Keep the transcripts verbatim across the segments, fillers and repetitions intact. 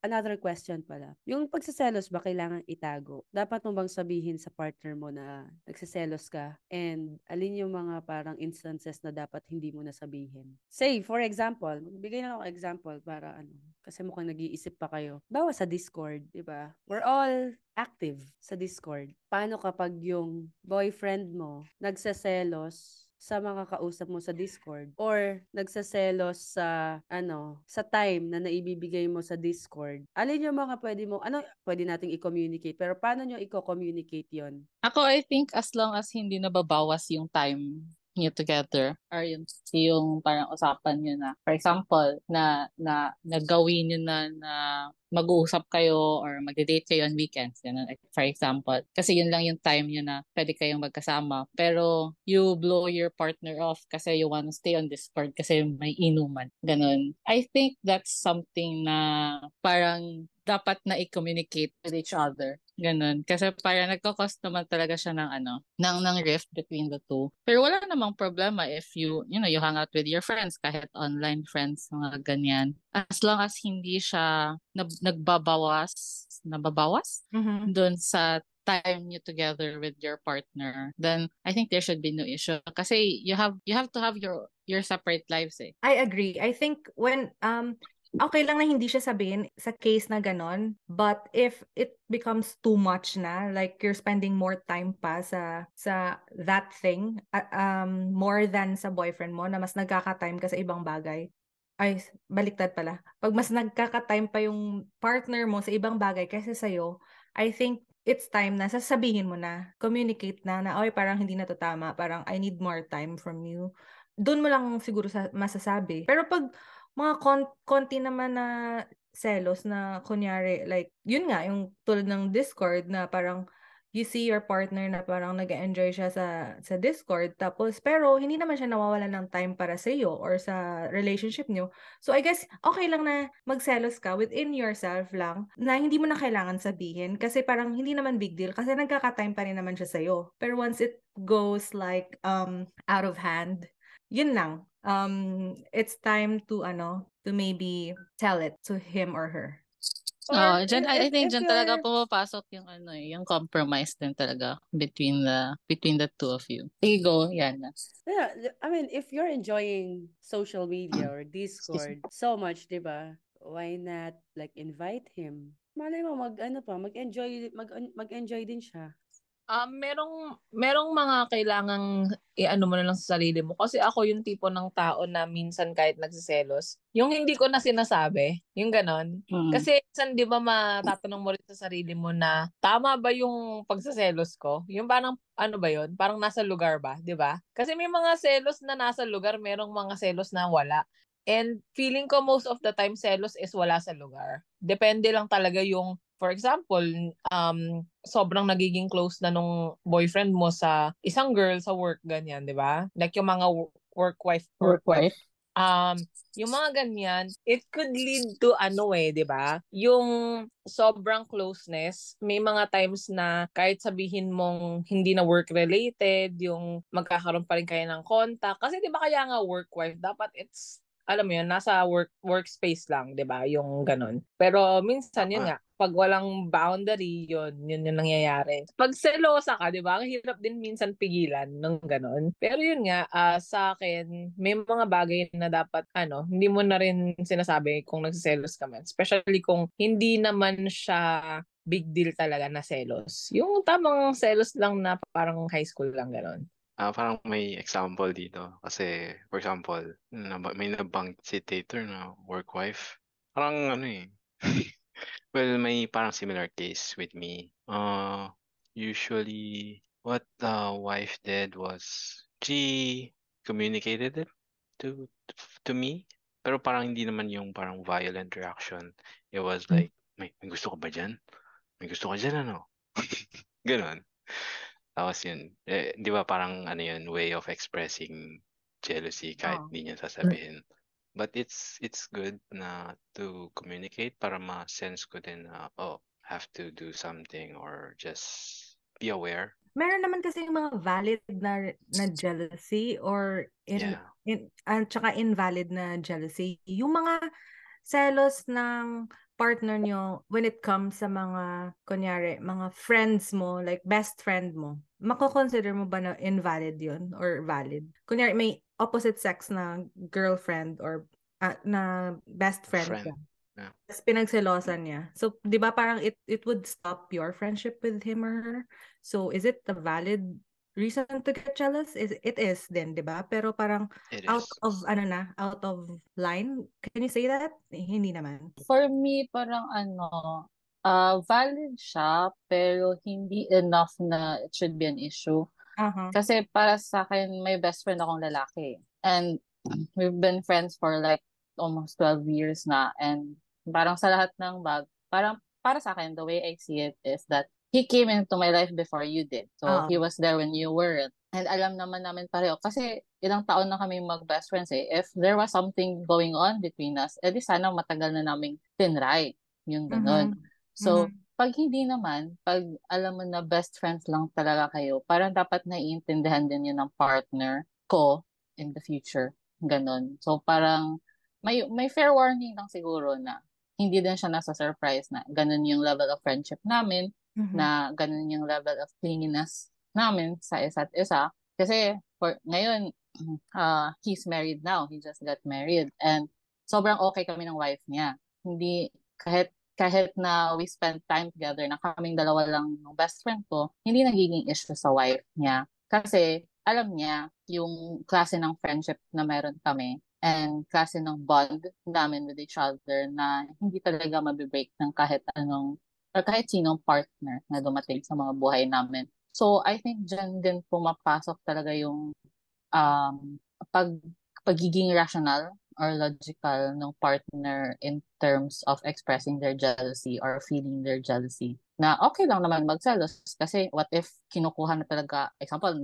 Another question pala. Yung pagseselos ba kailangan itago? Dapat mo bang sabihin sa partner mo na nagseselos ka? And alin yung mga parang instances na dapat hindi mo na sabihin? Say, for example, magbigay na ako example para ano, kasi mukhang nag-iisip pa kayo. Bawa sa Discord, di ba? We're all active sa Discord. Paano kapag yung boyfriend mo nagseselos sa mga kausap mo sa Discord or nagsaselos sa ano, sa time na naibibigay mo sa Discord? Alin yung mga pwede mo, ano, pwede nating i-communicate, pero paano nyo i-communicate yon? Ako, I think as long as hindi nababawas yung time nyo together or yung, yung parang usapan nyo na, for example, na, na, nagawin nyo na, na mag-uusap kayo or mag-date kayo on weekends, ganun. For example, kasi yun lang yung time nyo na pwede kayong magkasama, pero you blow your partner off kasi you wanna stay on Discord kasi may inuman, ganun. I think that's something na parang dapat na i-communicate with each other, ganun. Kasi parang nagko-cost naman talaga siya ng ano, ng, ng rift between the two. Pero wala namang problema if you, you know, you hang out with your friends, kahit online friends, mga ganyan. As long as hindi siya nab- nagbabawas, nababawas mm-hmm. doon sa time you together with your partner, then I think there should be no issue. Kasi you have you have to have your your separate lives eh. I agree. I think when um okay lang na hindi siya sabihin sa case na ganon, but if it becomes too much na, like you're spending more time pa sa sa that thing, uh, um more than sa boyfriend mo na mas nagkaka-time ka sa ibang bagay. Ay, baliktad pala. Pag mas nagkaka-time pa yung partner mo sa ibang bagay kasi sa'yo, I think it's time na sasabihin mo na, communicate na na, oy, parang hindi na to tama, parang I need more time from you. Doon mo lang siguro sa- masasabi. Pero pag mga kon- konti naman na selos na kunyari, like, yun nga, yung tulad ng Discord na parang you see your partner na parang nag-enjoy siya sa, sa Discord, tapos, pero hindi naman siya nawawala ng time para sa'yo or sa relationship nyo. So, I guess, okay lang na magselos ka within yourself lang na hindi mo na kailangan sabihin kasi parang hindi naman big deal kasi nagkaka-time pa rin naman siya sa'yo. Pero once it goes like um out of hand, yun lang. Um, it's time to ano, to maybe tell it to him or her. Oh, dyan, if, I think dyan talaga pumapasok yung ano, yung compromise din talaga between the between the two of you. Ego, yan na. Yeah, I mean, if you're enjoying social media or Discord so much, di ba? Why not like invite him? Malay mo mag ano pa, mag-enjoy mag mag-enjoy din siya. Um, merong, merong mga kailangang i-ano mo na lang sa sarili mo. Kasi ako yung tipo ng tao na minsan kahit nagsiselos, yung hindi ko na sinasabi, yung ganon. Hmm. Kasi minsan di ba matatanong mo rin sa sarili mo na tama ba yung pagsaselos ko? Yung parang, ano ba yun? Parang nasa lugar ba? Di ba? Kasi may mga selos na nasa lugar, merong mga selos na wala. And feeling ko most of the time, selos is wala sa lugar. Depende lang talaga yung, for example, um, sobrang nagiging close na nung boyfriend mo sa isang girl sa work, ganyan, di ba? Like yung mga work-wife. Work-wife. Um, yung mga ganyan, it could lead to ano eh, di ba? Yung sobrang closeness, may mga times na kahit sabihin mong hindi na work-related, yung magkakaroon pa rin kayo ng contact. Kasi di ba kaya nga work-wife, dapat it's, alam mo yun, nasa work workspace lang, di ba? Yung ganun. Pero minsan, yun uh-huh. nga, pag walang boundary, yun, yun yung nangyayari. Pag selosa ka, di ba? Ang hirap din minsan pigilan ng ganun. Pero yun nga, uh, sa akin, may mga bagay na dapat, ano, hindi mo na rin sinasabi kung nagsiselos ka man. Especially kung hindi naman siya big deal talaga na selos. Yung tamang selos lang na parang high school lang, ganun. Uh, parang may example dito. Kasi, for example, nab- may nabanggit si Tater na work wife. Parang ano eh. Well, may parang similar case with me. Uh, usually, what the wife did was she communicated it to to me. Pero parang hindi naman yung parang violent reaction. It was like, may, may gusto ka ba dyan? May gusto ka dyan ano? Ganon. Tapos yun, eh, di ba parang ano yun, way of expressing jealousy kahit hindi oh. niya sasabihin. But it's it's good na to communicate para ma-sense ko din na, oh, have to do something or just be aware meron naman kasi yung mga valid na na jealousy or in, yeah. in at saka invalid na jealousy. Yung mga selos ng partner nyo when it comes sa mga, kunyari, mga friends mo, like best friend mo, mako-consider mo ba na invalid yun or valid? Kunyari, may opposite sex na girlfriend or uh, na best friend, friend. ka. Yeah. Tapos pinagselosan niya. So, di ba parang it, it would stop your friendship with him or her? So, is it a valid reason to get jealous? Is it is then, di ba? Pero parang out of, ano na, out of line? Can you say that? Eh, hindi naman. For me, parang ano, uh, valid siya, pero hindi enough na it should be an issue. Uh-huh. Kasi para sa akin, may best friend akong lalaki. And we've been friends for like almost twelve years na. And parang sa lahat ng bag, parang para sa akin, the way I see it is that he came into my life before you did. So, uh-huh. he was there when you weren't. And alam naman namin pareho. Kasi ilang taon na kami mag-best friends eh. If there was something going on between us, edi sana matagal na naming tinry. Yung ganun. Uh-huh. So, uh-huh. pag hindi naman, pag alam mo na best friends lang talaga kayo, parang dapat naiintindihan din yun ng partner ko in the future. Ganun. So, parang may may fair warning lang siguro na hindi din siya nasa surprise na ganun yung level of friendship namin. Mm-hmm. Na ganun yung level of clinginess namin sa isa't isa. Kasi for ngayon, uh, he's married now. He just got married. And sobrang okay kami ng wife niya. Hindi, kahit, kahit na we spend time together, na kaming dalawa lang ng best friend ko, hindi nagiging issue sa wife niya. Kasi alam niya yung klase ng friendship na meron kami and klase ng bond namin with each other na hindi talaga mabibreak ng kahit anong or kahit sinong partner na dumating sa mga buhay namin. So, I think dyan din pumapasok talaga yung um, pag, pagiging rational or logical ng partner in terms of expressing their jealousy or feeling their jealousy. Na okay lang naman magselos kasi what if kinukuha na talaga, example,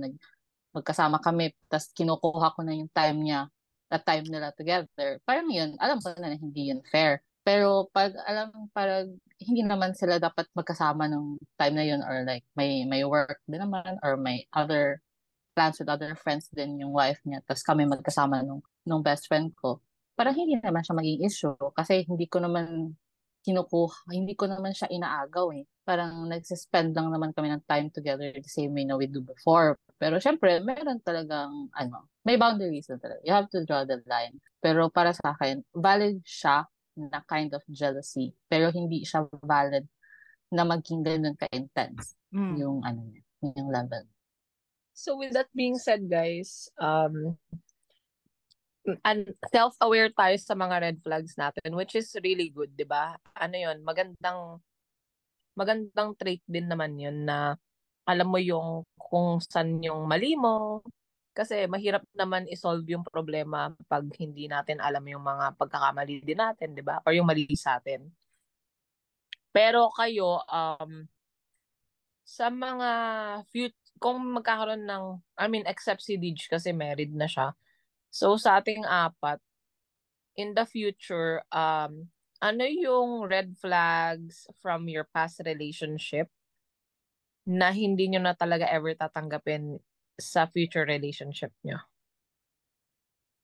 magkasama kami tapos kinukuha ko na yung time niya at time nila together. Parang yun, alam ko na na hindi yun fair. Pero pag alam, parang hindi naman sila dapat magkasama ng time na yun or like may may work din naman or may other plans with other friends din yung wife niya. Tapos kami magkasama nung, nung best friend ko. Parang hindi naman siya maging issue kasi hindi ko naman kinukuha, hindi ko naman siya inaagaw eh. Parang nagsispend lang naman kami ng time together the same way na we do before. Pero syempre, meron talagang, ano, may boundaries na talaga. You have to draw the line. Pero para sa akin, valid siya na kind of jealousy. Pero hindi siya valid na maging ganun ka-intense mm. yung, ano, yung level. So with that being said, guys, um, and self-aware tayo sa mga red flags natin, which is really good, di ba? Ano yun, magandang, magandang trait din naman yun na alam mo yung kung saan yung mali mo. Kasi mahirap naman i-solve yung problema pag hindi natin alam yung mga pagkakamali din natin, di ba? Or yung mali sa atin. Pero kayo, um, sa mga future, kung magkakaroon ng, I mean, except si Dij kasi married na siya. So sa ating apat, in the future, um, ano yung red flags from your past relationship na hindi nyo na talaga ever tatanggapin sa future relationship niyo?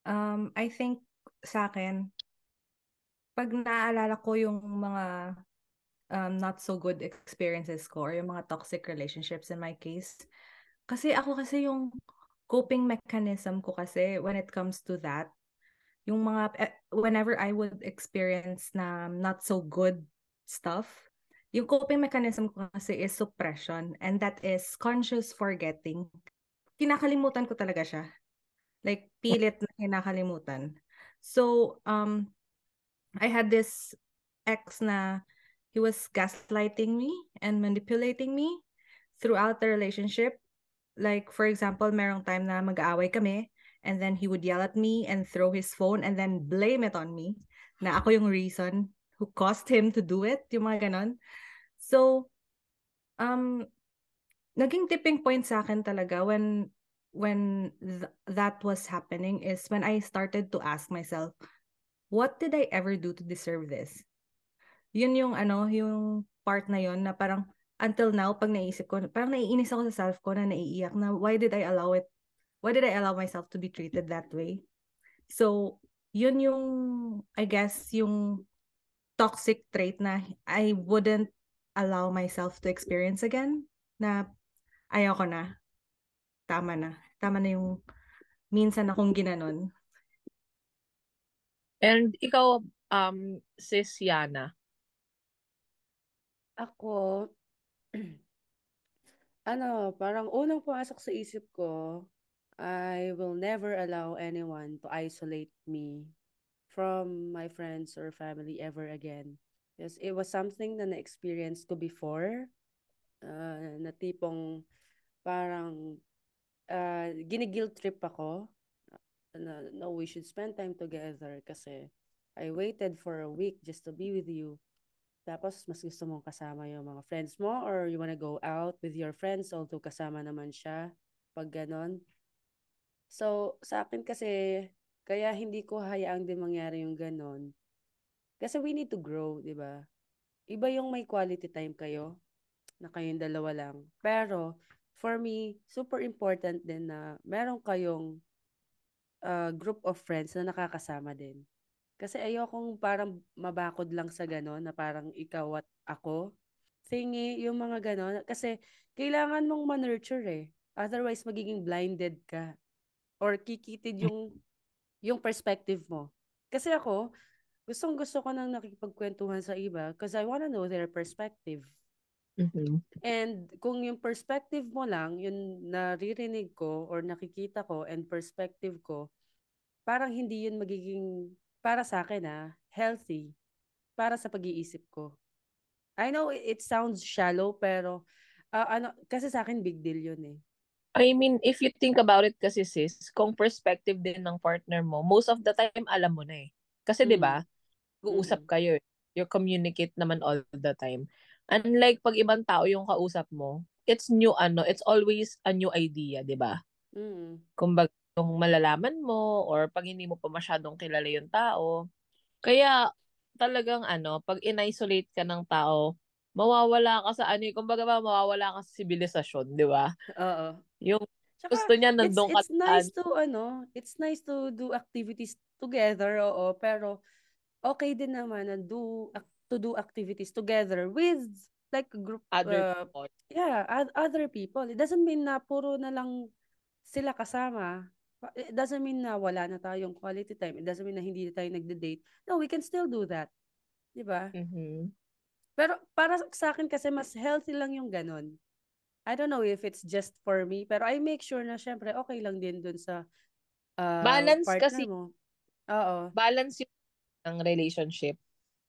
Um, I think sa akin, pag naaalala ko yung mga um, not so good experiences ko or yung mga toxic relationships in my case, kasi ako kasi yung coping mechanism ko kasi when it comes to that, yung mga, whenever I would experience na not so good stuff, yung coping mechanism ko kasi is suppression and that is conscious forgetting. Kinakalimutan ko talaga siya. Like, pilit na kinakalimutan. So, um, I had this ex na he was gaslighting me and manipulating me throughout the relationship. Like, for example, merong time na mag-aaway kami and then he would yell at me and throw his phone and then blame it on me na ako yung reason who caused him to do it. Yung mga ganon. So, um... naging tipping point sa akin talaga when when th- that was happening is when I started to ask myself, what did I ever do to deserve this? Yun yung ano, yung part na yun na parang until now, pag naisip ko, parang naiinis ako sa self ko na naiiyak na why did I allow it, why did I allow myself to be treated that way? So, yun yung, I guess, yung toxic trait na I wouldn't allow myself to experience again, na ayoko na. Tama na. Tama na yung minsan akong ginanon. And ikaw, um, sis Yana? Ako, ano, parang unang pumasok sa isip ko, I will never allow anyone to isolate me from my friends or family ever again. Because it was something na na-experience ko before, uh, na tipong parang uh, gini-guilt trip ako. No, no, we should spend time together kasi I waited for a week just to be with you. Tapos, mas gusto mong kasama yung mga friends mo or you wanna go out with your friends, although kasama naman siya, pag ganon. So, sa akin kasi, kaya hindi ko hayaang din mangyari yung ganon. Kasi we need to grow, di ba? Iba yung may quality time kayo, na kayong dalawa lang. Pero, for me, super important din na meron kayong Uh, group of friends na nakakasama din. Kasi ayokong parang mabakod lang sa gano'n na parang ikaw at ako. Thingy, yung mga gano'n. Kasi kailangan mong ma-nurture eh. Otherwise, magiging blinded ka. Or kikitid yung, yung perspective mo. Kasi ako, gustong gusto ko nang nakikipagkwentuhan sa iba because I wanna know their perspective. Mm-hmm. And kung yung perspective mo lang, yung naririnig ko or nakikita ko and perspective ko, parang hindi yun magiging, para sa akin ah, healthy, para sa pag-iisip ko. I know it sounds shallow, pero uh, ano, kasi sa akin big deal yun eh. I mean, if you think about it kasi sis, kung perspective din ng partner mo, most of the time alam mo na eh. Kasi mm-hmm. diba, uusap mm-hmm. kayo, you communicate naman all the time. Unlike pag ibang tao yung kausap mo, it's new ano, it's always a new idea, di ba? Mm. Kung baga yung malalaman mo or pag hindi mo pa masyadong kilala yung tao. Kaya talagang ano, pag in-isolate ka ng tao, mawawala ka sa ano, kung baga ba, mawawala ka sa sibilisasyon, di ba? Oo. Yung saka, gusto niya nandong it's, it's nice to ano, it's nice to do activities together, oo, pero okay din naman na do activities to do activities together with like a group other uh, yeah other people. It doesn't mean na puro na lang sila kasama. It doesn't mean na wala na tayong quality time. It doesn't mean na hindi tayo nagde-date. No, we can still do that, di ba? Mm-hmm. Pero para sa akin kasi mas healthy lang yung ganun. I don't know if it's just for me, pero I make sure na syempre okay lang din dun sa uh, balance kasi mo. Oo, balance yung ng relationship.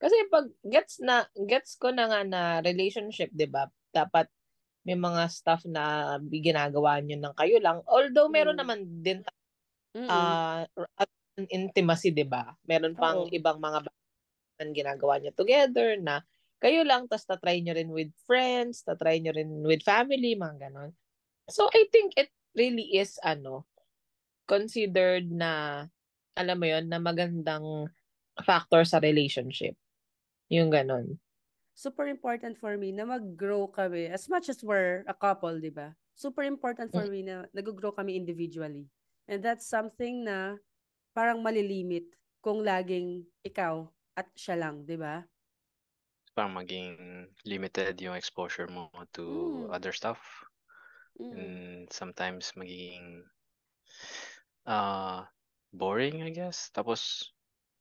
Kasi pag gets na gets ko na nga na relationship, 'di ba? Dapat may mga stuff na ginagawa niyo nang kayo lang. Although meron mm. naman din ah uh, intimacy, 'di ba? Meron pang oh. ibang mga bagay na ginagawa niyo together na kayo lang, tas tatry niyo rin with friends, tatry niyo rin with family, mga ganon. So I think it really is ano considered na alam mo 'yon na magandang factor sa relationship. Yung ganon. Super important for me na mag-grow kami as much as we're a couple, di ba? Super important for mm. me na nag-grow kami individually. And that's something na parang malilimit kung laging ikaw at siya lang, di ba? Parang maging limited yung exposure mo to mm. other stuff. Mm. And sometimes magiging uh, boring, I guess. Tapos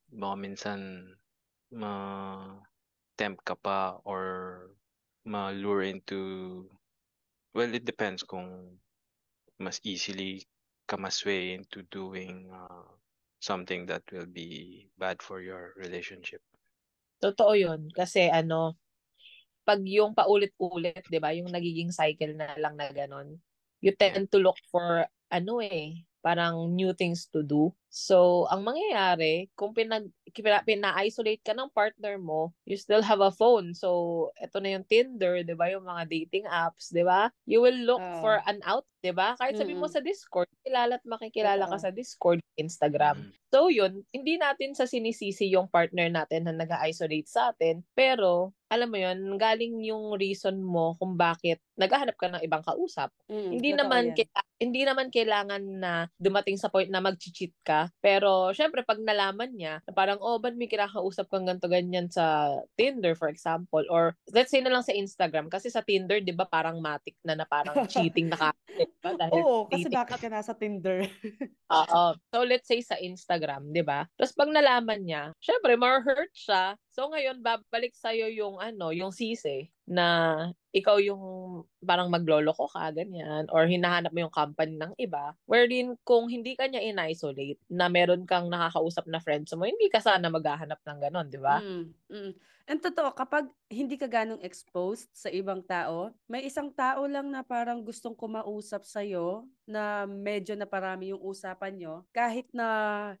baka minsan ma-tempt ka pa or ma-lure into, well, it depends kung mas easily ka masway into doing uh, something that will be bad for your relationship. Totoo yun. Kasi ano, pag yung paulit-ulit, di ba, yung nagiging cycle na lang na ganun, you tend to look for ano eh, parang new things to do So, ang mangyayari, kung pinag, pina-isolate ka ng partner mo, you still have a phone. So, eto na yung Tinder, di ba? Yung mga dating apps, di ba? You will look oh. for an out, di ba? Kahit sabi mm-hmm. mo sa Discord, kilala at makikilala oh. ka sa Discord, Instagram. Mm-hmm. So, yun, hindi natin sa sinisisi yung partner natin na nag-isolate sa atin. Pero, alam mo yun, galing yung reason mo kung bakit naghahanap ka ng ibang kausap. Mm-hmm. Hindi, naman kaila- hindi naman kailangan na dumating sa point na mag-cheat ka. Pero, syempre, pag nalaman niya, na parang, oh, ba't may kinakausap kang ganto-ganyan sa Tinder, for example, or let's say na lang sa Instagram, kasi sa Tinder, di ba, parang matik na na parang cheating na ka. Oo, kasi bakit ka nasa Tinder? Oo. So, let's say sa Instagram, di ba? Tapos, pag nalaman niya, syempre, more hurt siya. So, ngayon, babalik sa'yo yung, ano, yung sisi na ikaw yung parang magloloko ka, ganyan, or hinahanap mo yung company ng iba, wherein kung hindi ka niya in-isolate, na meron kang nakakausap na friends mo, hindi ka sana maghahanap ng ganon, di ba? Mm, mm. And totoo, kapag hindi ka ganong exposed sa ibang tao, may isang tao lang na parang gustong kumausap sa'yo, na medyo na parami yung usapan nyo, kahit na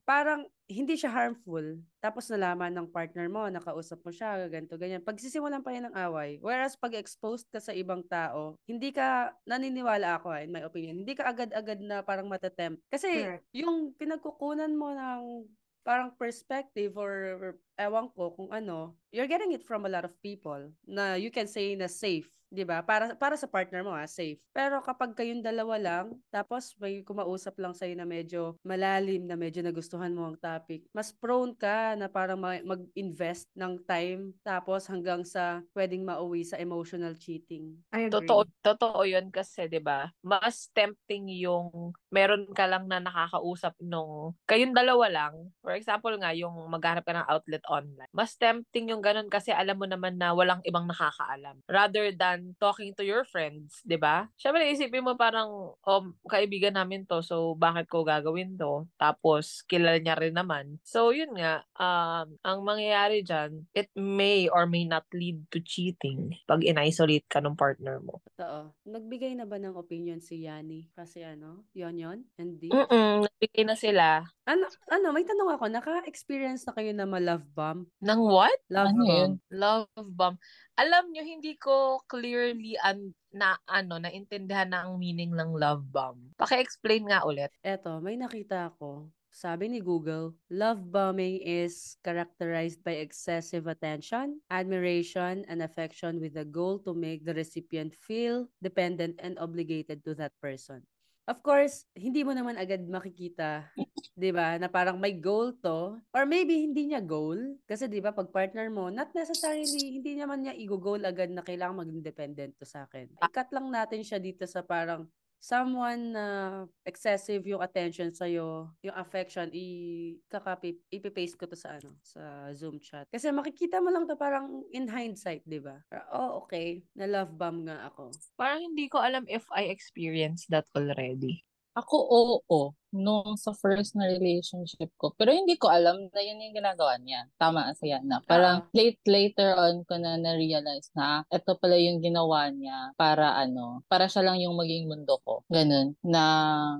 parang hindi siya harmful, tapos nalaman ng partner mo, nakausap mo siya, ganito, ganyan. Pagsisimulan pa yan ng away. Whereas pag exposed ka sa ibang tao, hindi ka, naniniwala ako in my opinion, hindi ka agad-agad na parang matatempt. Kasi sure. yung pinagkukunan mo ng parang perspective or, or ewan ko kung ano, you're getting it from a lot of people na you can say na safe, di ba? Para, para sa partner mo, ha, safe. Pero kapag kayong dalawa lang, tapos may kumausap lang sa'yo na medyo malalim, na medyo nagustuhan mo ang topic, mas prone ka na parang mag-invest ng time, tapos hanggang sa pwedeng mauwi sa emotional cheating. I agree. Totoo, totoo yun kasi, di ba? Mas tempting yung meron ka lang na nakakausap nung kayong dalawa lang. For example nga, yung maghanap ka ng outlet online. Mas tempting yung ganun kasi alam mo naman na walang ibang nakakaalam. Rather than talking to your friends, di ba? Siyempre, isipin mo parang, oh, kaibigan namin to, so bakit ko gagawin to? Tapos, kilala niya rin naman. So, yun nga, um, ang mangyayari dyan, it may or may not lead to cheating pag in-isolate ka ng partner mo. Totoo. Nagbigay na ba ng opinion si Yanni? Kasi ano, yon yon and di? Mm-mm, nagbigay na sila. Ano, ano, may tanong ako, naka-experience na kayo na ma-love bomb? Nang what? Love ano bomb. Yun? Love bomb. Alam nyo, hindi ko clearly un- na ano naintindihan na ang meaning ng love bomb. Paki-explain nga ulit. Eto, may nakita ako. Sabi ni Google, love bombing is characterized by excessive attention, admiration, and affection with the goal to make the recipient feel dependent and obligated to that person. Of course, hindi mo naman agad makikita, 'di ba, na parang may goal to, or maybe hindi niya goal kasi 'di ba pag partner mo, not necessarily hindi naman niya i-goal agad na kailangan maging dependent to sa akin. I-cut lang natin siya dito sa parang someone na uh, excessive yung attention sa'yo, yung affection, i-copy, ipipaste ko to sa ano, sa Zoom chat. Kasi makikita mo lang to parang in hindsight, di ba? Oh, okay. Na-love bomb nga ako. Parang hindi ko alam if I experienced that already. Ako, oo, oo. Nung sa first na relationship ko. Pero hindi ko alam na yun yung ginagawa niya. Tama, saya na. Parang ah. late later on ko na na-realize na eto pala yung ginawa niya para ano, para siya lang yung maging mundo ko. Ganun. Na,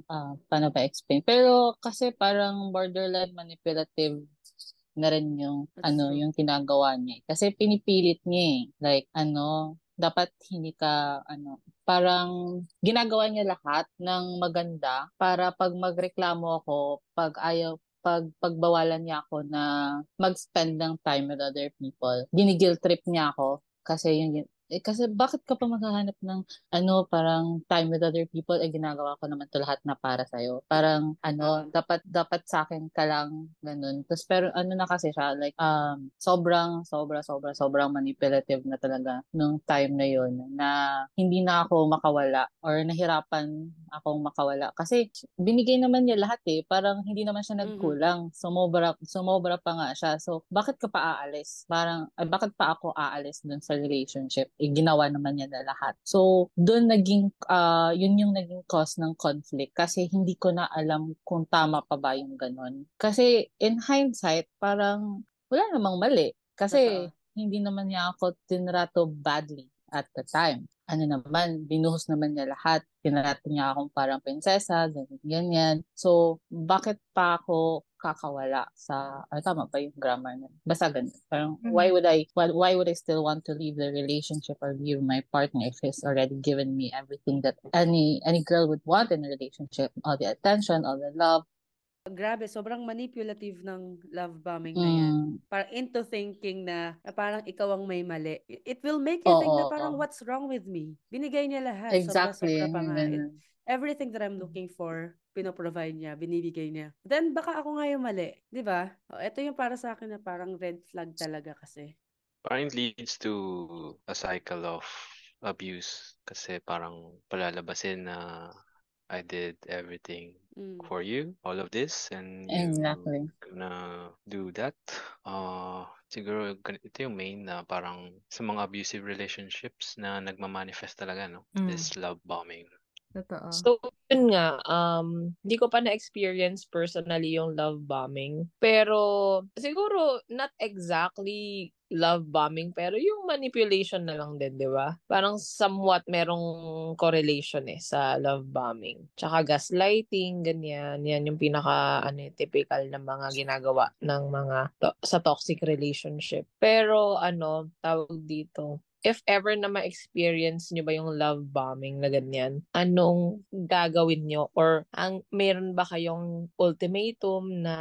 uh, paano ba explain? Pero kasi parang borderline manipulative na rin yung, that's ano, true. Yung ginagawa niya. Kasi pinipilit niya eh. Like, ano, dapat hindi ka, ano, parang ginagawa niya lahat ng maganda para pag magreklamo ako, pag ayaw, pag pagbawalan niya ako na mag-spend ng time with other people. Ginigil trip niya ako kasi yung eh, kasi bakit ka pa maghahanap ng ano parang time with other people eh ginagawa ko naman to lahat na para sa'yo. Parang ano, dapat dapat sa akin ka lang ganun. Tapos pero ano na kasi siya like um sobrang sobra sobra sobrang manipulative na talaga nung time na yon na hindi na ako makawala or nahirapan akong makawala kasi binigay naman niya lahat eh. Parang hindi naman siya nagkulang. Mm-hmm. Sumobra sumobra pa nga siya. So bakit ka pa aalis? Parang ay, bakit pa ako aalis dun sa relationship? Eh, ginawa naman niya na lahat. So, doon naging, uh, yun yung naging cause ng conflict kasi hindi ko na alam kung tama pa ba yung ganun. Kasi, in hindsight, parang wala namang mali. Kasi, Totoo. Hindi naman niya ako tinrato badly at the time. ano naman, binuhos naman niya lahat. Tinrato niya akong parang prinsesa, ganyan, ganyan. So, bakit pa ako kakawala sa, ano tama ba yung grammar na? Basta ganun. Parang, mm-hmm. why would I, why, why would I still want to leave the relationship or leave my partner if he's already given me everything that any any girl would want in a relationship? All the attention, all the love. Grabe, sobrang manipulative ng love bombing na yan. Mm. Parang into thinking na, na parang ikaw ang may mali. It will make you oh, think oh, na parang oh. what's wrong with me? Binigay niya lahat. Exactly. Sobra, sobra pangahit. Mm. Everything that I'm looking for, pinoprovide niya, binibigay niya. Then baka ako nga yung mali. Di ba? O, ito yung para sa akin na parang red flag talaga kasi. Parang it leads to a cycle of abuse. Kasi parang palalabasin na I did everything mm. for you, all of this, and you exactly. gonna do that. Uh, siguro, ito yung main na parang sa mga abusive relationships na nagmamanifest talaga, no? Mm. This love bombing. Totoo. So, yun nga, um, di ko pa na-experience personally yung love bombing. Pero, siguro, not exactly love bombing, pero yung manipulation na lang din, di ba? Parang somewhat merong correlation eh sa love bombing. Tsaka gaslighting, ganyan. Yan yung pinaka, ano, typical na mga ginagawa ng mga to- sa toxic relationship. Pero, ano, tawag dito, if ever na ma-experience nyo ba yung love bombing na ganyan, anong gagawin nyo? Or ang meron ba kayong ultimatum na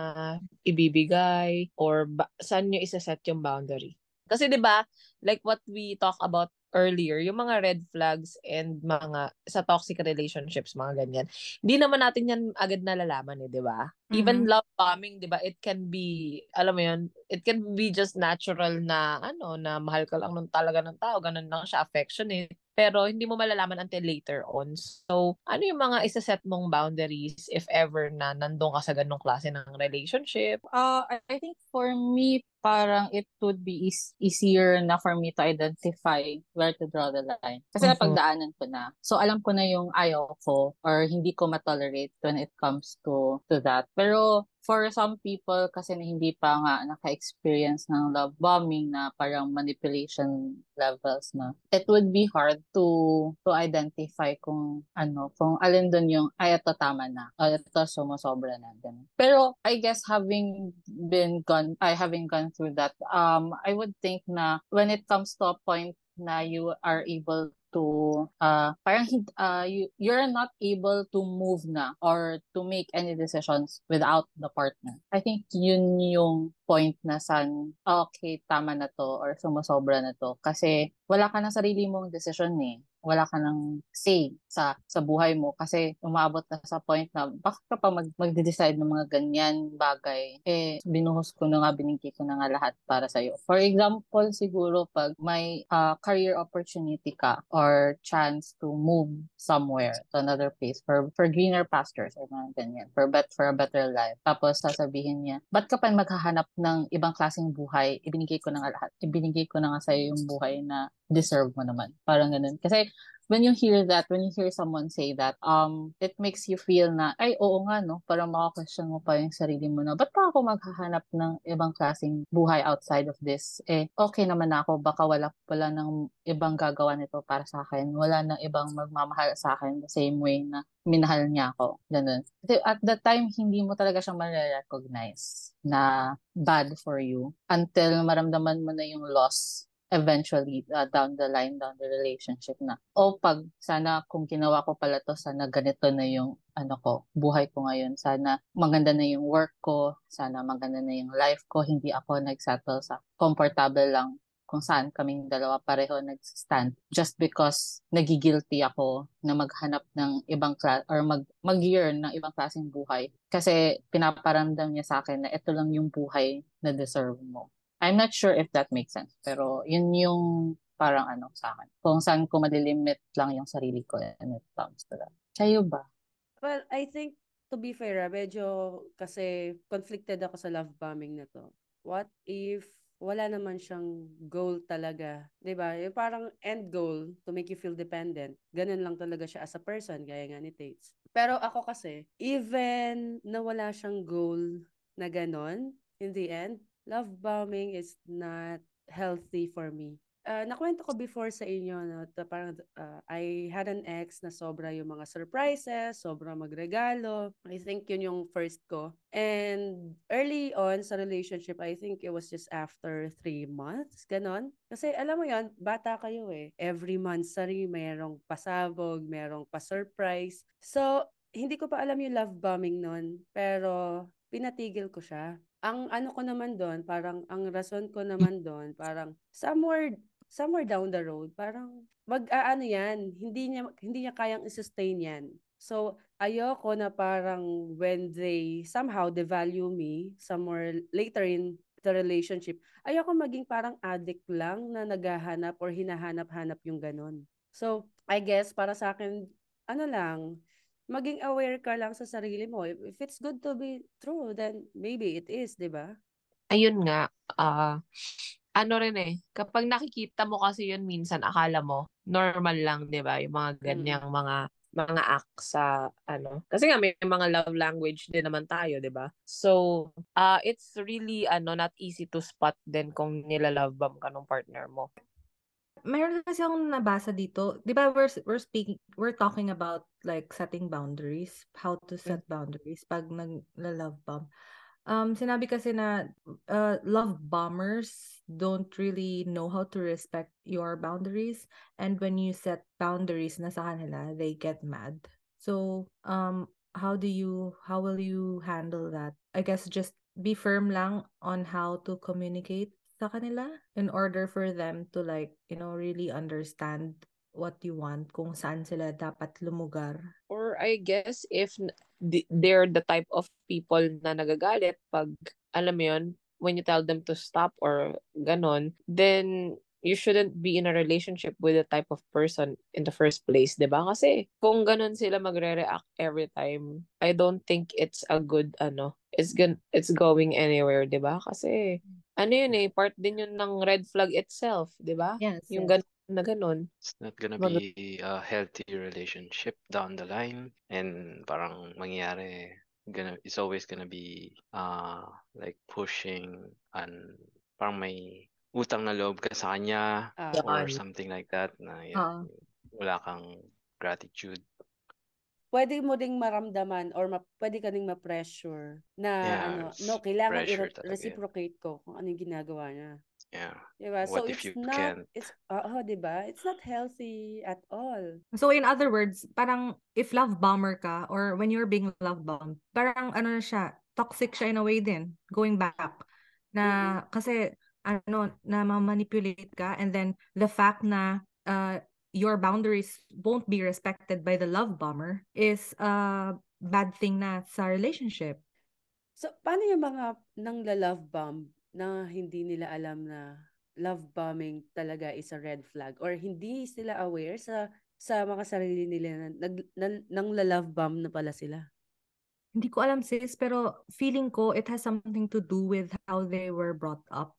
ibibigay? Or ba, saan nyo isa-set yung boundary? Kasi diba, like what we talk about earlier, yung mga red flags and mga sa toxic relationships, mga ganyan. Hindi naman natin yan agad nalalaman eh, di ba? Mm-hmm. Even love bombing, di ba? It can be, alam mo yun, it can be just natural na, ano, na mahal ka lang nung talaga ng tao, ganun lang siya, affectionate. Pero hindi mo malalaman until later on. So, ano yung mga isa-set mong boundaries if ever na nandun ka sa ganung klase ng relationship? Uh, I think for me, parang it would be is- easier na for me to identify where to draw the line. Kasi mm-hmm. napagdaanan ko na. So, alam ko na yung ayaw ko or hindi ko matolerate when it comes to to that. Pero for some people kasi na hindi pa nga naka-experience ng love bombing na parang manipulation levels na, it would be hard to to identify kung ano, kung alin dun yung ay ito tama na, ay ito sumasobra na. Ganun. Pero I guess having been gone, I having gone through that, um, I would think na when it comes to a point na you are able to, uh, parang uh, you, you're not able to move na or to make any decisions without the partner. I think yun yung point na saan, okay, tama na to or sumasobra na to. Kasi wala ka ng sarili mong decision eh. Wala ka ng say sa sa buhay mo kasi umabot na sa point na baka ka pa mag, magde-decide ng mga ganyan bagay, eh binuhos ko na nga, binigay ko na nga lahat para sa'yo. For example, siguro pag may uh, career opportunity ka or chance to move somewhere to another place for for greener pastures or mga ganyan, for, bet, for a better life. Tapos sasabihin niya, ba't ka pa maghahanap ng ibang klaseng buhay? Ibinigay ko na nga lahat. Ibinigay ko na nga sa'yo yung buhay na deserve mo naman. Parang ganun. Kasi when you hear that, when you hear someone say that, um, it makes you feel na, ay, oo nga, no? Parang maka-question mo pa yung sarili mo na, ba't pa ako maghahanap ng ibang klaseng buhay outside of this? Eh, okay naman ako, baka wala pala ng ibang gagawa nito para sa akin. Wala ng ibang magmamahal sa akin the same way na minahal niya ako. Ganun. At that time, hindi mo talaga siyang ma-recognize na bad for you until maramdaman mo na yung loss eventually uh, down the line, down the relationship na, o pag sana kung ginawa ko pala to, sana ganito na yung ano ko, buhay ko ngayon, sana maganda na yung work ko, sana maganda na yung life ko, hindi ako nagsettle sa comfortable lang kung saan kaming dalawa pareho nag-stand just because nagigilty ako na maghanap ng ibang class or mag mag-yearn ng ibang klaseng buhay kasi pinaparamdam niya sa akin na ito lang yung buhay na deserve mo. I'm not sure if that makes sense, pero yun yung parang ano sa akin. Kung saan ko madilimit lang yung sarili ko and it comes to that. Sa'yo ba? Well, I think, to be fair, medyo kasi conflicted ako sa love bombing na to. What if wala naman siyang goal talaga? Diba? Yung parang end goal to make you feel dependent. Ganun lang talaga siya as a person, gaya nga ni Tates. Pero ako kasi, even na wala siyang goal na ganun, in the end, love bombing is not healthy for me. Uh, nakwento ko before sa inyo, no, to, parang uh, I had an ex na sobra yung mga surprises, sobra magregalo. I think yun yung first ko. And early on sa relationship, I think it was just after three months, ganon. Kasi alam mo yun, bata kayo eh. Every month, sari, merong pasabog, merong pa-surprise. So, hindi ko pa alam yung love bombing nun, pero pinatigil ko siya. Ang ano ko naman doon, parang ang rason ko naman doon, parang somewhere somewhere down the road, parang mag-aano yan, hindi niya hindi niya kayang i-sustain yan. So ayoko na parang when they somehow devalue me somewhere later in the relationship, ayoko maging parang addict lang na naghahanap or hinahanap-hanap yung ganun. So I guess para sa akin, ano lang, maging aware ka lang sa sarili mo. If it's good to be true, then maybe it is, di ba? Ayun nga. Uh, ano rin eh, kapag nakikita mo kasi yun minsan, akala mo, normal lang, di ba? Yung mga ganyang hmm. mga mga acts sa, ano. Kasi nga, may mga love language din naman tayo, di ba? So, uh, it's really, ano, not easy to spot din kung nilalove bomb ka ng partner mo. Meron kasi akong nabasa dito, di ba we're, we're speaking, we're talking about like setting boundaries, how to set boundaries pag nag-love bomb. Um, sinabi kasi na uh, love bombers don't really know how to respect your boundaries, and when you set boundaries na sa kanila, they get mad. So, um, how do you, how will you handle that? I guess just be firm lang on how to communicate sa kanila in order for them to like, you know, really understand what you want, kung saan sila dapat lumugar. Or I guess if they're the type of people na nagagalit pag, alam mo yun, when you tell them to stop or ganon, then you shouldn't be in a relationship with the type of person in the first place, diba? Kasi kung ganon sila magre-react every time, I don't think it's a good, ano, it's, gonna, it's going anywhere, diba? Kasi ano yun eh, part din yun ng red flag itself, di ba? Yes, yung yes. Ganun na ganun. It's not gonna be a healthy relationship down the line. And parang mangyari, gonna, it's always gonna be uh, like pushing and parang may utang na loob ka sa kanya uh, or something like that na yun, uh, wala kang gratitude. Pwede mo ding maramdaman or ma- pwede ka ding ma-pressure na yeah, ano, no, kailangan i-reciprocate ko kung ano yung ginagawa niya. Yeah. Diba? What so if it's you not, can't? It's, oh, diba? It's not healthy at all. So in other words, parang if love bomber ka or when you're being love bombed, parang ano na siya, toxic siya in a way din, going back. Na mm-hmm. kasi ano, na ma-manipulate ka, and then the fact na uh, your boundaries won't be respected by the love bomber is a bad thing na sa relationship. So, paano yung mga nang love bomb na hindi nila alam na love bombing talaga is a red flag, or hindi sila aware sa sa mga sarili nila na, na, nang love bomb na pala sila? Hindi ko alam sis, pero feeling ko it has something to do with how they were brought up.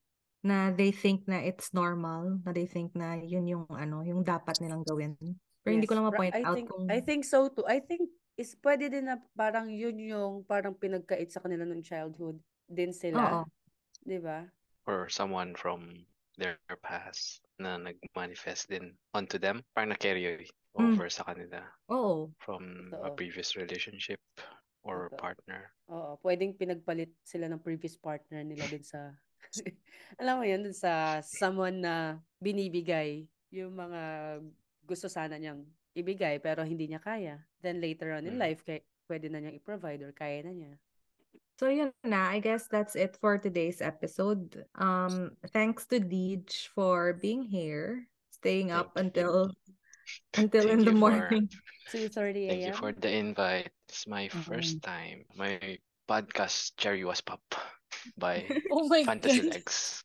Na they think na it's normal, na they think na yun yung ano, yung dapat nilang gawin. Pero yes, hindi ko lang ma-point I out think, kung... I think so too. I think is pwede din na parang yun yung parang pinagkait sa kanila ng childhood din sila. Diba? Or someone from their past na nag-manifest din onto them. Parang na-carry over mm. sa kanila. Oo. From so, a previous relationship or so, partner. Oo. Pwedeng pinagpalit sila ng previous partner nila din sa... alam mo yun, sa someone na binibigay yung mga gusto sana niyang ibigay pero hindi niya kaya. Then later on in life, kay, pwede na niyang i-provide or kaya na niya. So yun na, I guess that's it for today's episode. Um, thanks to Deej for being here, staying up Thank until you. until Thank in the morning. two thirty a.m. Thank you for the invite. It's my mm-hmm. first time. My podcast, Cherry Was Pop. By oh Fantasy Legs.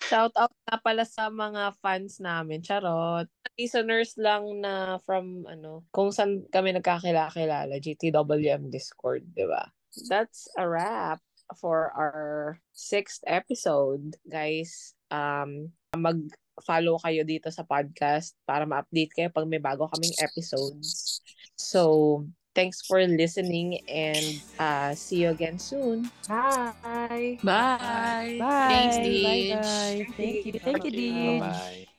Shout out na pala sa mga fans namin, charot. Listeners lang na from ano, kung saan kami nagkakilala, G T W M Discord, 'di ba? That's a wrap for our sixth episode, guys. Um mag-follow kayo dito sa podcast para ma-update kayo pag may bago kaming episodes. So, Thanks for listening, and uh, see you again soon. Bye. Bye. Bye. Thanks, Deej. Bye, guys. Thank you. Thank you, Deej. Bye.